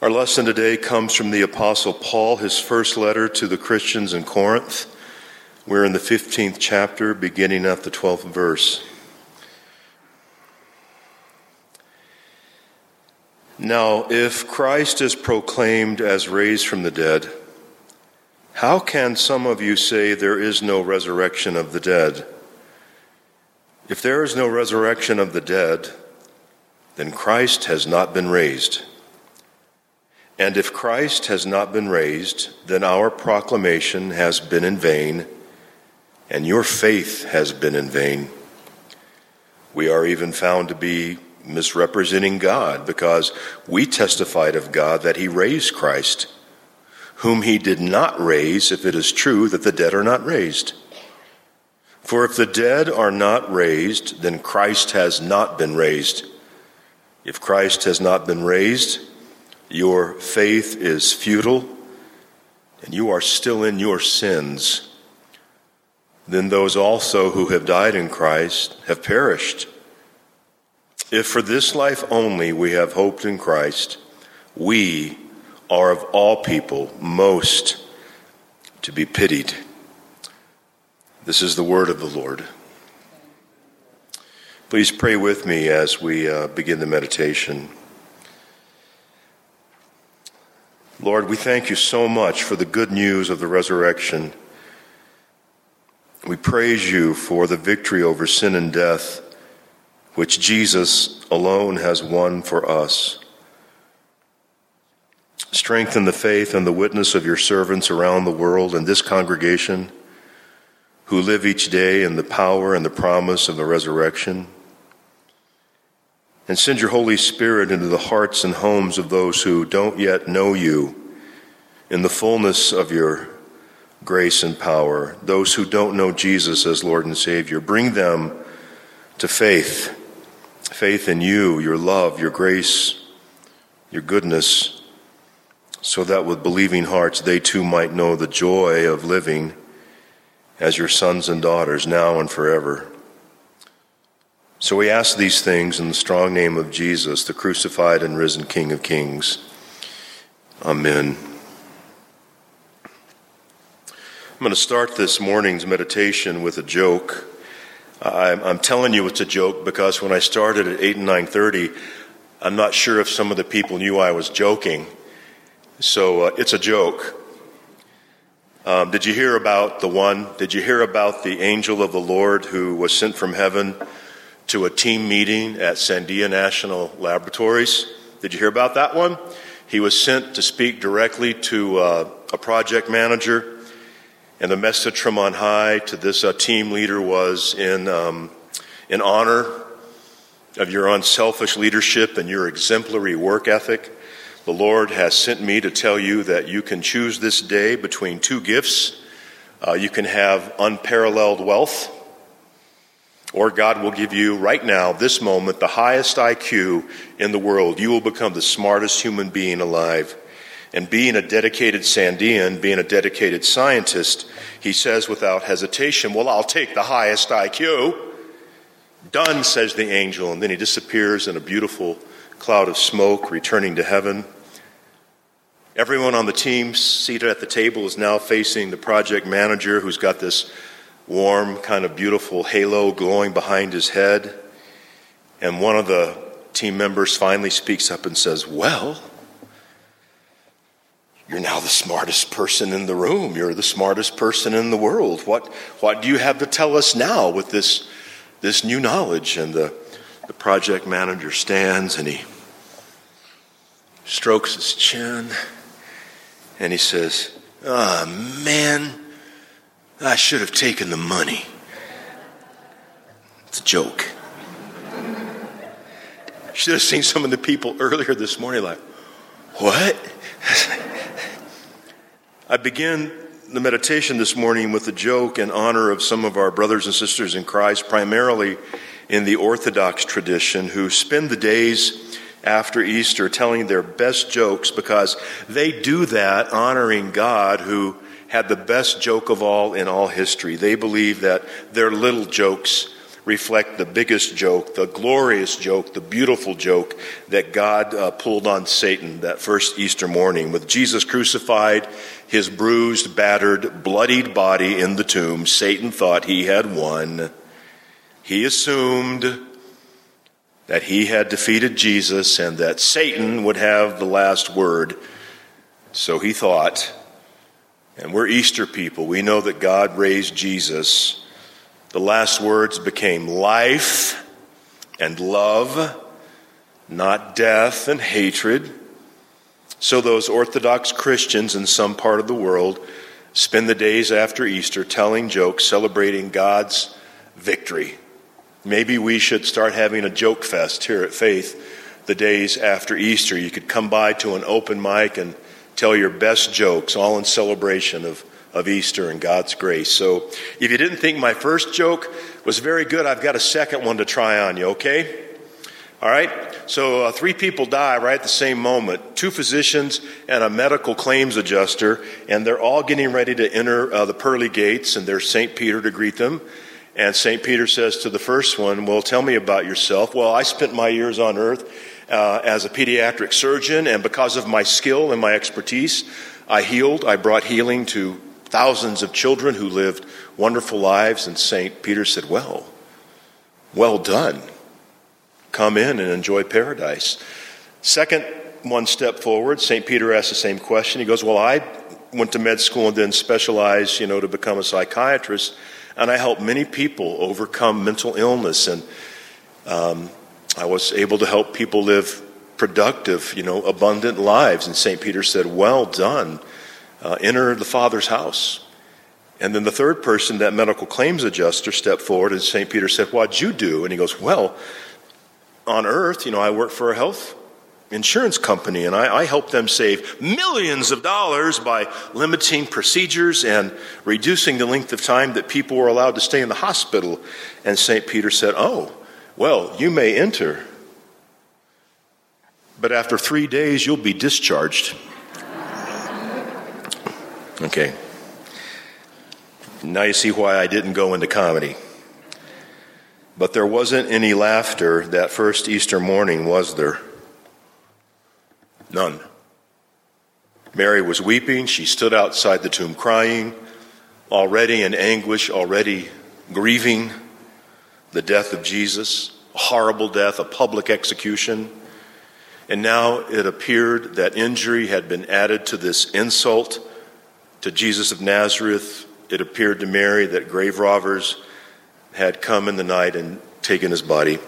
Our lesson today comes from the Apostle Paul, his first letter to the Christians in Corinth. We're in the 15th chapter, beginning at the 12th verse. Now, if Christ is proclaimed as raised from the dead, how can some of you say there is no resurrection of the dead? If there is no resurrection of the dead, then Christ has not been raised. And if Christ has not been raised, then our proclamation has been in vain, and your faith has been in vain. We are even found to be misrepresenting God, because we testified of God that he raised Christ, whom he did not raise, if it is true that the dead are not raised. For if the dead are not raised, then Christ has not been raised. If Christ has not been raised, your faith is futile, and you are still in your sins. Then those also who have died in Christ have perished. If for this life only we have hoped in Christ, we are of all people most to be pitied. This is the word of the Lord. Please pray with me as we begin the meditation. Lord, we thank you so much for the good news of the resurrection. We praise you for the victory over sin and death, which Jesus alone has won for us. Strengthen the faith and the witness of your servants around the world and this congregation, who live each day in the power and the promise of the resurrection. And send your Holy Spirit into the hearts and homes of those who don't yet know you in the fullness of your grace and power. Those who don't know Jesus as Lord and Savior, bring them to faith. Faith in you, your love, your grace, your goodness, so that with believing hearts they too might know the joy of living as your sons and daughters now and forever. So we ask these things in the strong name of Jesus, the crucified and risen King of Kings. Amen. I'm going to start this morning's meditation with a joke. I'm telling you it's a joke because when I started at 8 and 9:30, I'm not sure if some of the people knew I was joking. So it's a joke. Did you hear about the angel of the Lord who was sent from heaven to a team meeting at Sandia National Laboratories? Did you hear about that one? He was sent to speak directly to a project manager, and the message from on high to this team leader was, in honor of your unselfish leadership and your exemplary work ethic, the Lord has sent me to tell you that you can choose this day between two gifts. You can have unparalleled wealth, or God will give you right now, this moment, the highest IQ in the world. You will become the smartest human being alive. And being a dedicated Sandian, being a dedicated scientist, he says without hesitation, well, I'll take the highest IQ. Done, says the angel. And then he disappears in a beautiful cloud of smoke, returning to heaven. Everyone on the team seated at the table is now facing the project manager, who's got this warm, kind of beautiful halo glowing behind his head. And one of the team members finally speaks up and says, well, you're now the smartest person in the room. You're the smartest person in the world. What do you have to tell us now with this new knowledge? And the project manager stands and he strokes his chin and he says, oh, man, I should have taken the money. It's a joke. Should have seen some of the people earlier this morning like, what? I begin the meditation this morning with a joke in honor of some of our brothers and sisters in Christ, primarily in the Orthodox tradition, who spend the days after Easter telling their best jokes because they do that honoring God, who had the best joke of all in all history. They believe that their little jokes reflect the biggest joke, the glorious joke, the beautiful joke that God pulled on Satan that first Easter morning, with Jesus crucified, his bruised, battered, bloodied body in the tomb. Satan thought he had won. He assumed that he had defeated Jesus and that Satan would have the last word. So he thought, and we're Easter people. We know that God raised Jesus. The last words became life and love, not death and hatred. So those Orthodox Christians in some part of the world spend the days after Easter telling jokes, celebrating God's victory. Maybe we should start having a joke fest here at Faith the days after Easter. You could come by to an open mic and tell your best jokes, all in celebration of Easter and God's grace. So if you didn't think my first joke was very good, I've got a second one to try on you, okay? All right? So three people die right at the same moment, two physicians and a medical claims adjuster, and they're all getting ready to enter the pearly gates, and there's St. Peter to greet them. And St. Peter says to the first one, well, tell me about yourself. Well, I spent my years on earth as a pediatric surgeon, and because of my skill and my expertise, I brought healing to thousands of children who lived wonderful lives. And St. Peter said, well done. Come in and enjoy paradise. Second one step forward, St. Peter asked the same question. He goes, well, I went to med school and then specialized, to become a psychiatrist. And I helped many people overcome mental illness, and I was able to help people live productive, abundant lives. And St. Peter said, well done. Enter the Father's house. And then the third person, that medical claims adjuster, stepped forward, and St. Peter said, what'd you do? And he goes, well, on earth, I work for a health insurance company, and I help them save millions of dollars by limiting procedures and reducing the length of time that people were allowed to stay in the hospital. And St. Peter said, oh, well, you may enter, but after 3 days you'll be discharged. Okay. Now you see why I didn't go into comedy. But there wasn't any laughter that first Easter morning, was there? None. Mary was weeping. She stood outside the tomb crying, already in anguish, already grieving the death of Jesus, a horrible death, a public execution. And now it appeared that injury had been added to this insult to Jesus of Nazareth. It appeared to Mary that grave robbers had come in the night and taken his body.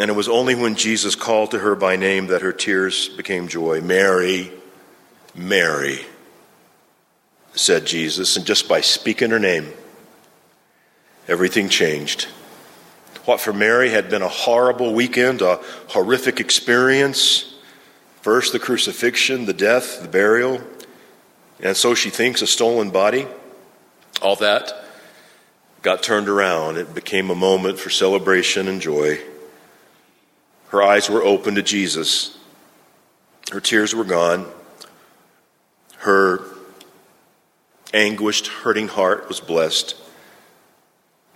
And it was only when Jesus called to her by name that her tears became joy. Mary, Mary, said Jesus. And just by speaking her name, everything changed. What for Mary had been a horrible weekend, a horrific experience, first the crucifixion, the death, the burial, and so she thinks a stolen body, all that got turned around. It became a moment for celebration and joy. Her eyes were open to Jesus. Her tears were gone. Her anguished, hurting heart was blessed.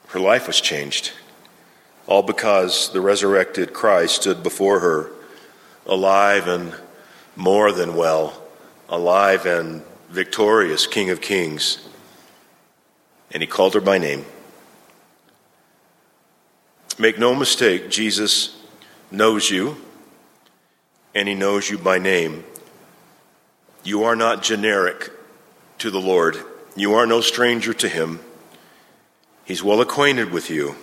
Her life was changed, all because the resurrected Christ stood before her, alive and more than well, alive and victorious King of Kings. And he called her by name. Make no mistake, Jesus knows you, and he knows you by name. You are not generic to the Lord. You are no stranger to him. He's well acquainted with you.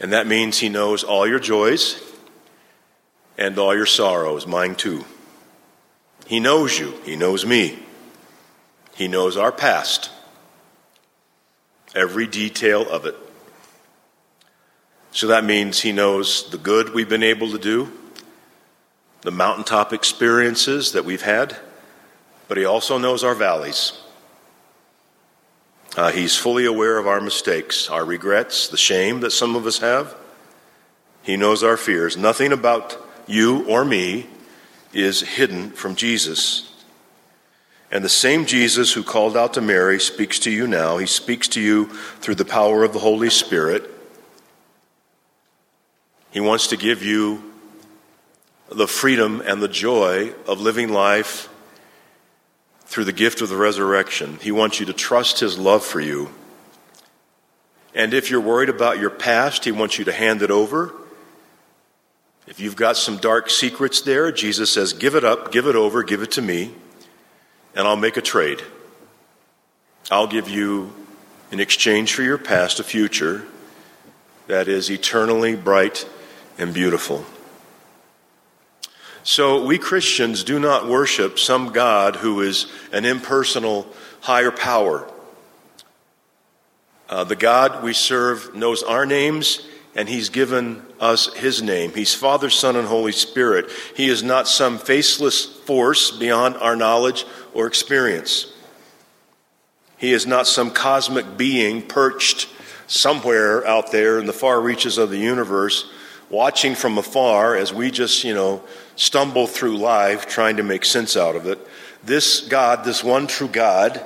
And that means he knows all your joys and all your sorrows, mine too. He knows you. He knows me. He knows our past, every detail of it. So that means he knows the good we've been able to do, the mountaintop experiences that we've had, but he also knows our valleys. He's fully aware of our mistakes, our regrets, the shame that some of us have. He knows our fears. Nothing about you or me is hidden from Jesus. And the same Jesus who called out to Mary speaks to you now. He speaks to you through the power of the Holy Spirit. He wants to give you the freedom and the joy of living life through the gift of the resurrection. He wants you to trust his love for you. And if you're worried about your past, he wants you to hand it over. If you've got some dark secrets there, Jesus says, give it up, give it over, give it to me, and I'll make a trade. I'll give you, in exchange for your past, a future that is eternally bright and beautiful. So we Christians do not worship some God who is an impersonal higher power. The God we serve knows our names, and he's given us his name. He's Father, Son, and Holy Spirit. He is not some faceless force beyond our knowledge or experience. He is not some cosmic being perched somewhere out there in the far reaches of the universe, watching from afar as we just, stumble through life trying to make sense out of it. This God, this one true God,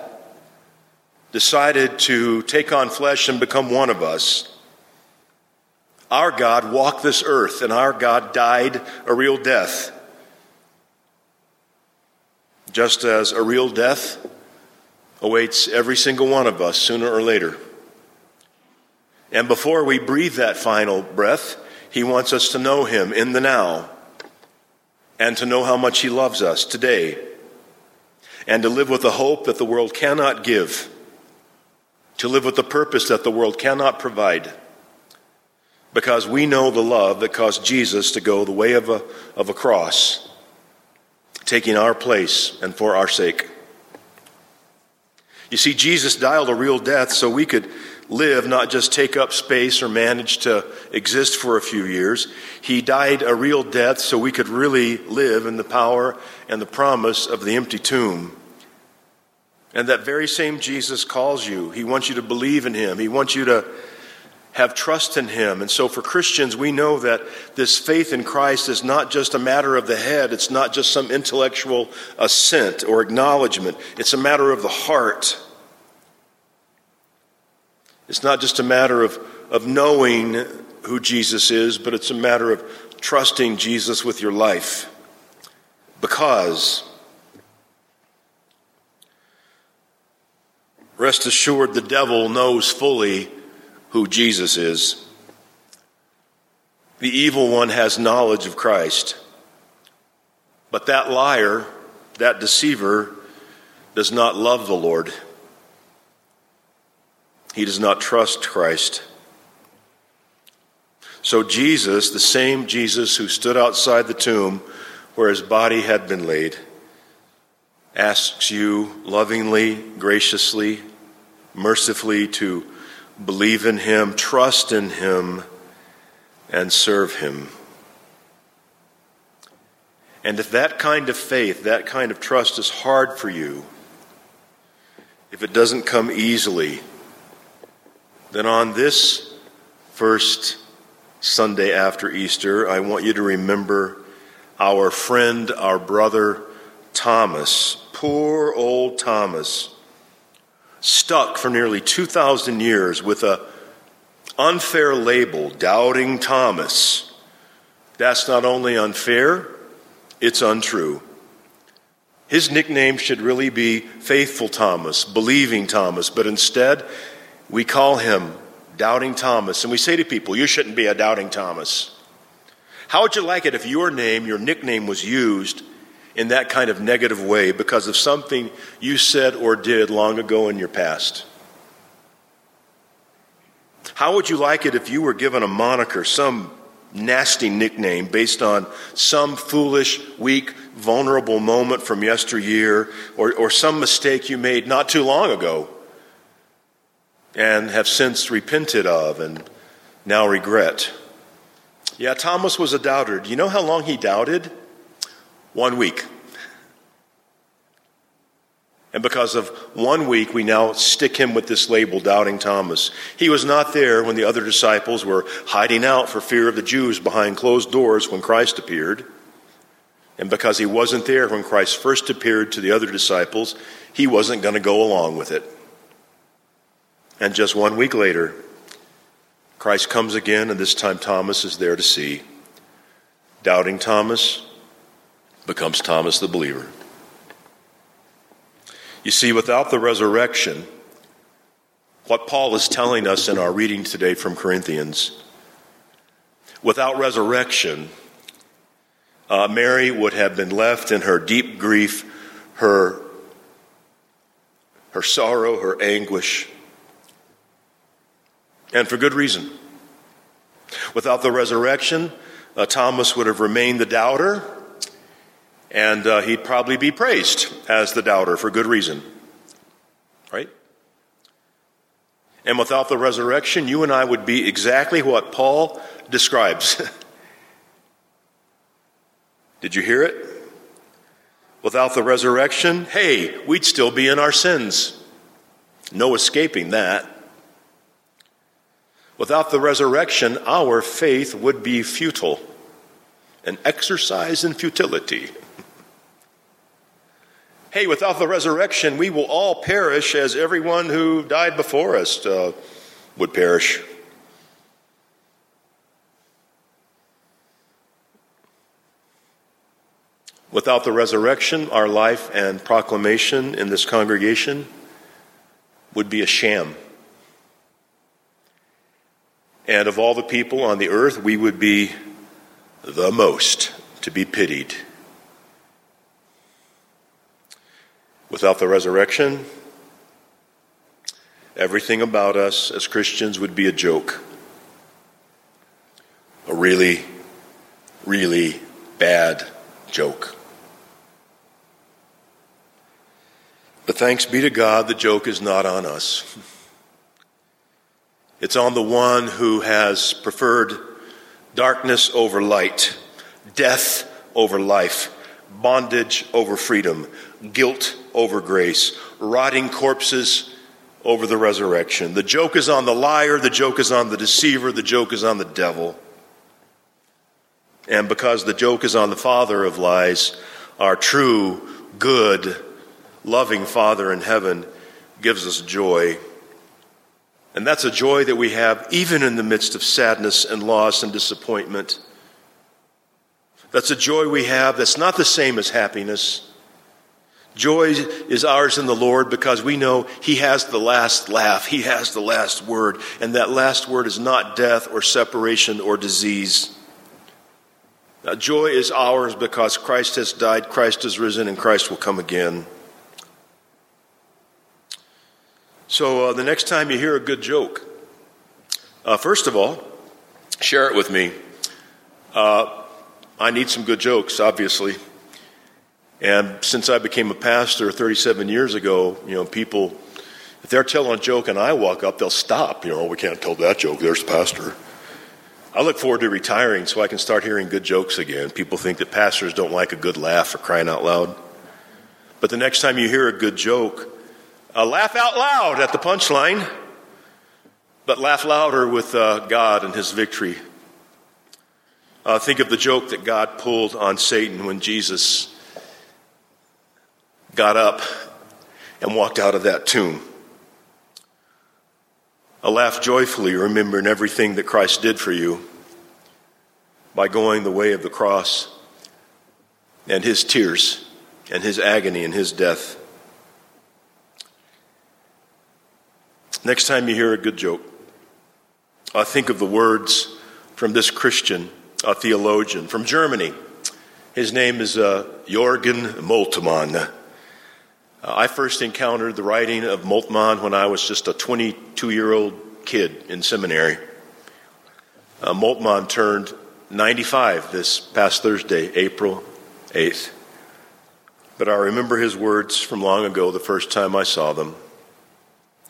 decided to take on flesh and become one of us. Our God walked this earth, and our God died a real death. Just as a real death awaits every single one of us sooner or later. And before we breathe that final breath, he wants us to know him in the now, and to know how much he loves us today, and to live with a hope that the world cannot give, to live with a purpose that the world cannot provide, because we know the love that caused Jesus to go the way of a cross, taking our place and for our sake. You see, Jesus died a real death so we could live, not just take up space or manage to exist for a few years. He died a real death so we could really live in the power and the promise of the empty tomb. And that very same Jesus calls you. He wants you to believe in him. He wants you to have trust in him. And so for Christians, we know that this faith in Christ is not just a matter of the head. It's not just some intellectual assent or acknowledgement. It's a matter of the heart. It's not just a matter of knowing who Jesus is, but it's a matter of trusting Jesus with your life. Because, rest assured, the devil knows fully who Jesus is. The evil one has knowledge of Christ. But that liar, that deceiver, does not love the Lord. He does not trust Christ. So Jesus, the same Jesus who stood outside the tomb where his body had been laid, asks you lovingly, graciously, mercifully to believe in him, trust in him, and serve him. And if that kind of faith, that kind of trust is hard for you, if it doesn't come easily, then on this first Sunday after Easter, I want you to remember our friend, our brother, Thomas. Poor old Thomas, stuck for nearly 2,000 years with an unfair label, Doubting Thomas. That's not only unfair, it's untrue. His nickname should really be Faithful Thomas, Believing Thomas, but instead, we call him Doubting Thomas, and we say to people, you shouldn't be a Doubting Thomas. How would you like it if your name, your nickname was used in that kind of negative way because of something you said or did long ago in your past? How would you like it if you were given a moniker, some nasty nickname based on some foolish, weak, vulnerable moment from yesteryear or some mistake you made not too long ago and have since repented of and now regret? Yeah, Thomas was a doubter. Do you know how long he doubted? 1 week. And because of 1 week, we now stick him with this label, Doubting Thomas. He was not there when the other disciples were hiding out for fear of the Jews behind closed doors when Christ appeared. And because he wasn't there when Christ first appeared to the other disciples, he wasn't going to go along with it. And just 1 week later, Christ comes again, and this time Thomas is there to see. Doubting Thomas becomes Thomas the believer. You see, without the resurrection, what Paul is telling us in our reading today from Corinthians, without resurrection, Mary would have been left in her deep grief, her sorrow, her anguish, and for good reason. Without the resurrection, Thomas would have remained the doubter, and he'd probably be praised as the doubter for good reason, right? And without the resurrection, you and I would be exactly what Paul describes. Did you hear it? Without the resurrection, hey, we'd still be in our sins. No escaping that. Without the resurrection, our faith would be futile, an exercise in futility. Hey, without the resurrection, we will all perish as everyone who died before us would perish. Without the resurrection, our life and proclamation in this congregation would be a sham. And of all the people on the earth, we would be the most to be pitied. Without the resurrection, everything about us as Christians would be a joke. A really, really bad joke. But thanks be to God, the joke is not on us. It's on the one who has preferred darkness over light, death over life, bondage over freedom, guilt over grace, rotting corpses over the resurrection. The joke is on the liar, the joke is on the deceiver, the joke is on the devil. And because the joke is on the father of lies, our true, good, loving Father in heaven gives us joy. And that's a joy that we have even in the midst of sadness and loss and disappointment. That's a joy we have that's not the same as happiness. Joy is ours in the Lord because we know He has the last laugh. He has the last word. And that last word is not death or separation or disease. Now, joy is ours because Christ has died, Christ has risen, and Christ will come again. So the next time you hear a good joke, first of all, share it with me. I need some good jokes, obviously. And since I became a pastor 37 years ago, people, if they're telling a joke and I walk up, they'll stop. We can't tell that joke. There's the pastor. I look forward to retiring so I can start hearing good jokes again. People think that pastors don't like a good laugh, for crying out loud. But the next time you hear a good joke, laugh out loud at the punchline, but laugh louder with God and His victory. Think of the joke that God pulled on Satan when Jesus got up and walked out of that tomb. Laugh joyfully, remembering everything that Christ did for you by going the way of the cross and His tears and His agony and His death. Next time you hear a good joke, think of the words from this Christian theologian from Germany. His name is Jürgen Moltmann. I first encountered the writing of Moltmann when I was just a 22-year-old kid in seminary. Moltmann turned 95 this past Thursday, April 8th. But I remember his words from long ago the first time I saw them.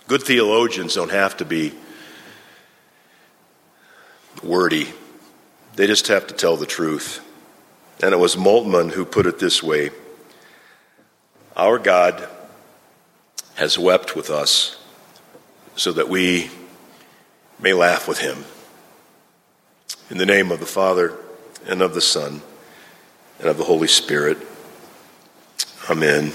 Good theologians don't have to be wordy. They just have to tell the truth. And it was Moltmann who put it this way: our God has wept with us so that we may laugh with Him. In the name of the Father, and of the Son, and of the Holy Spirit. Amen.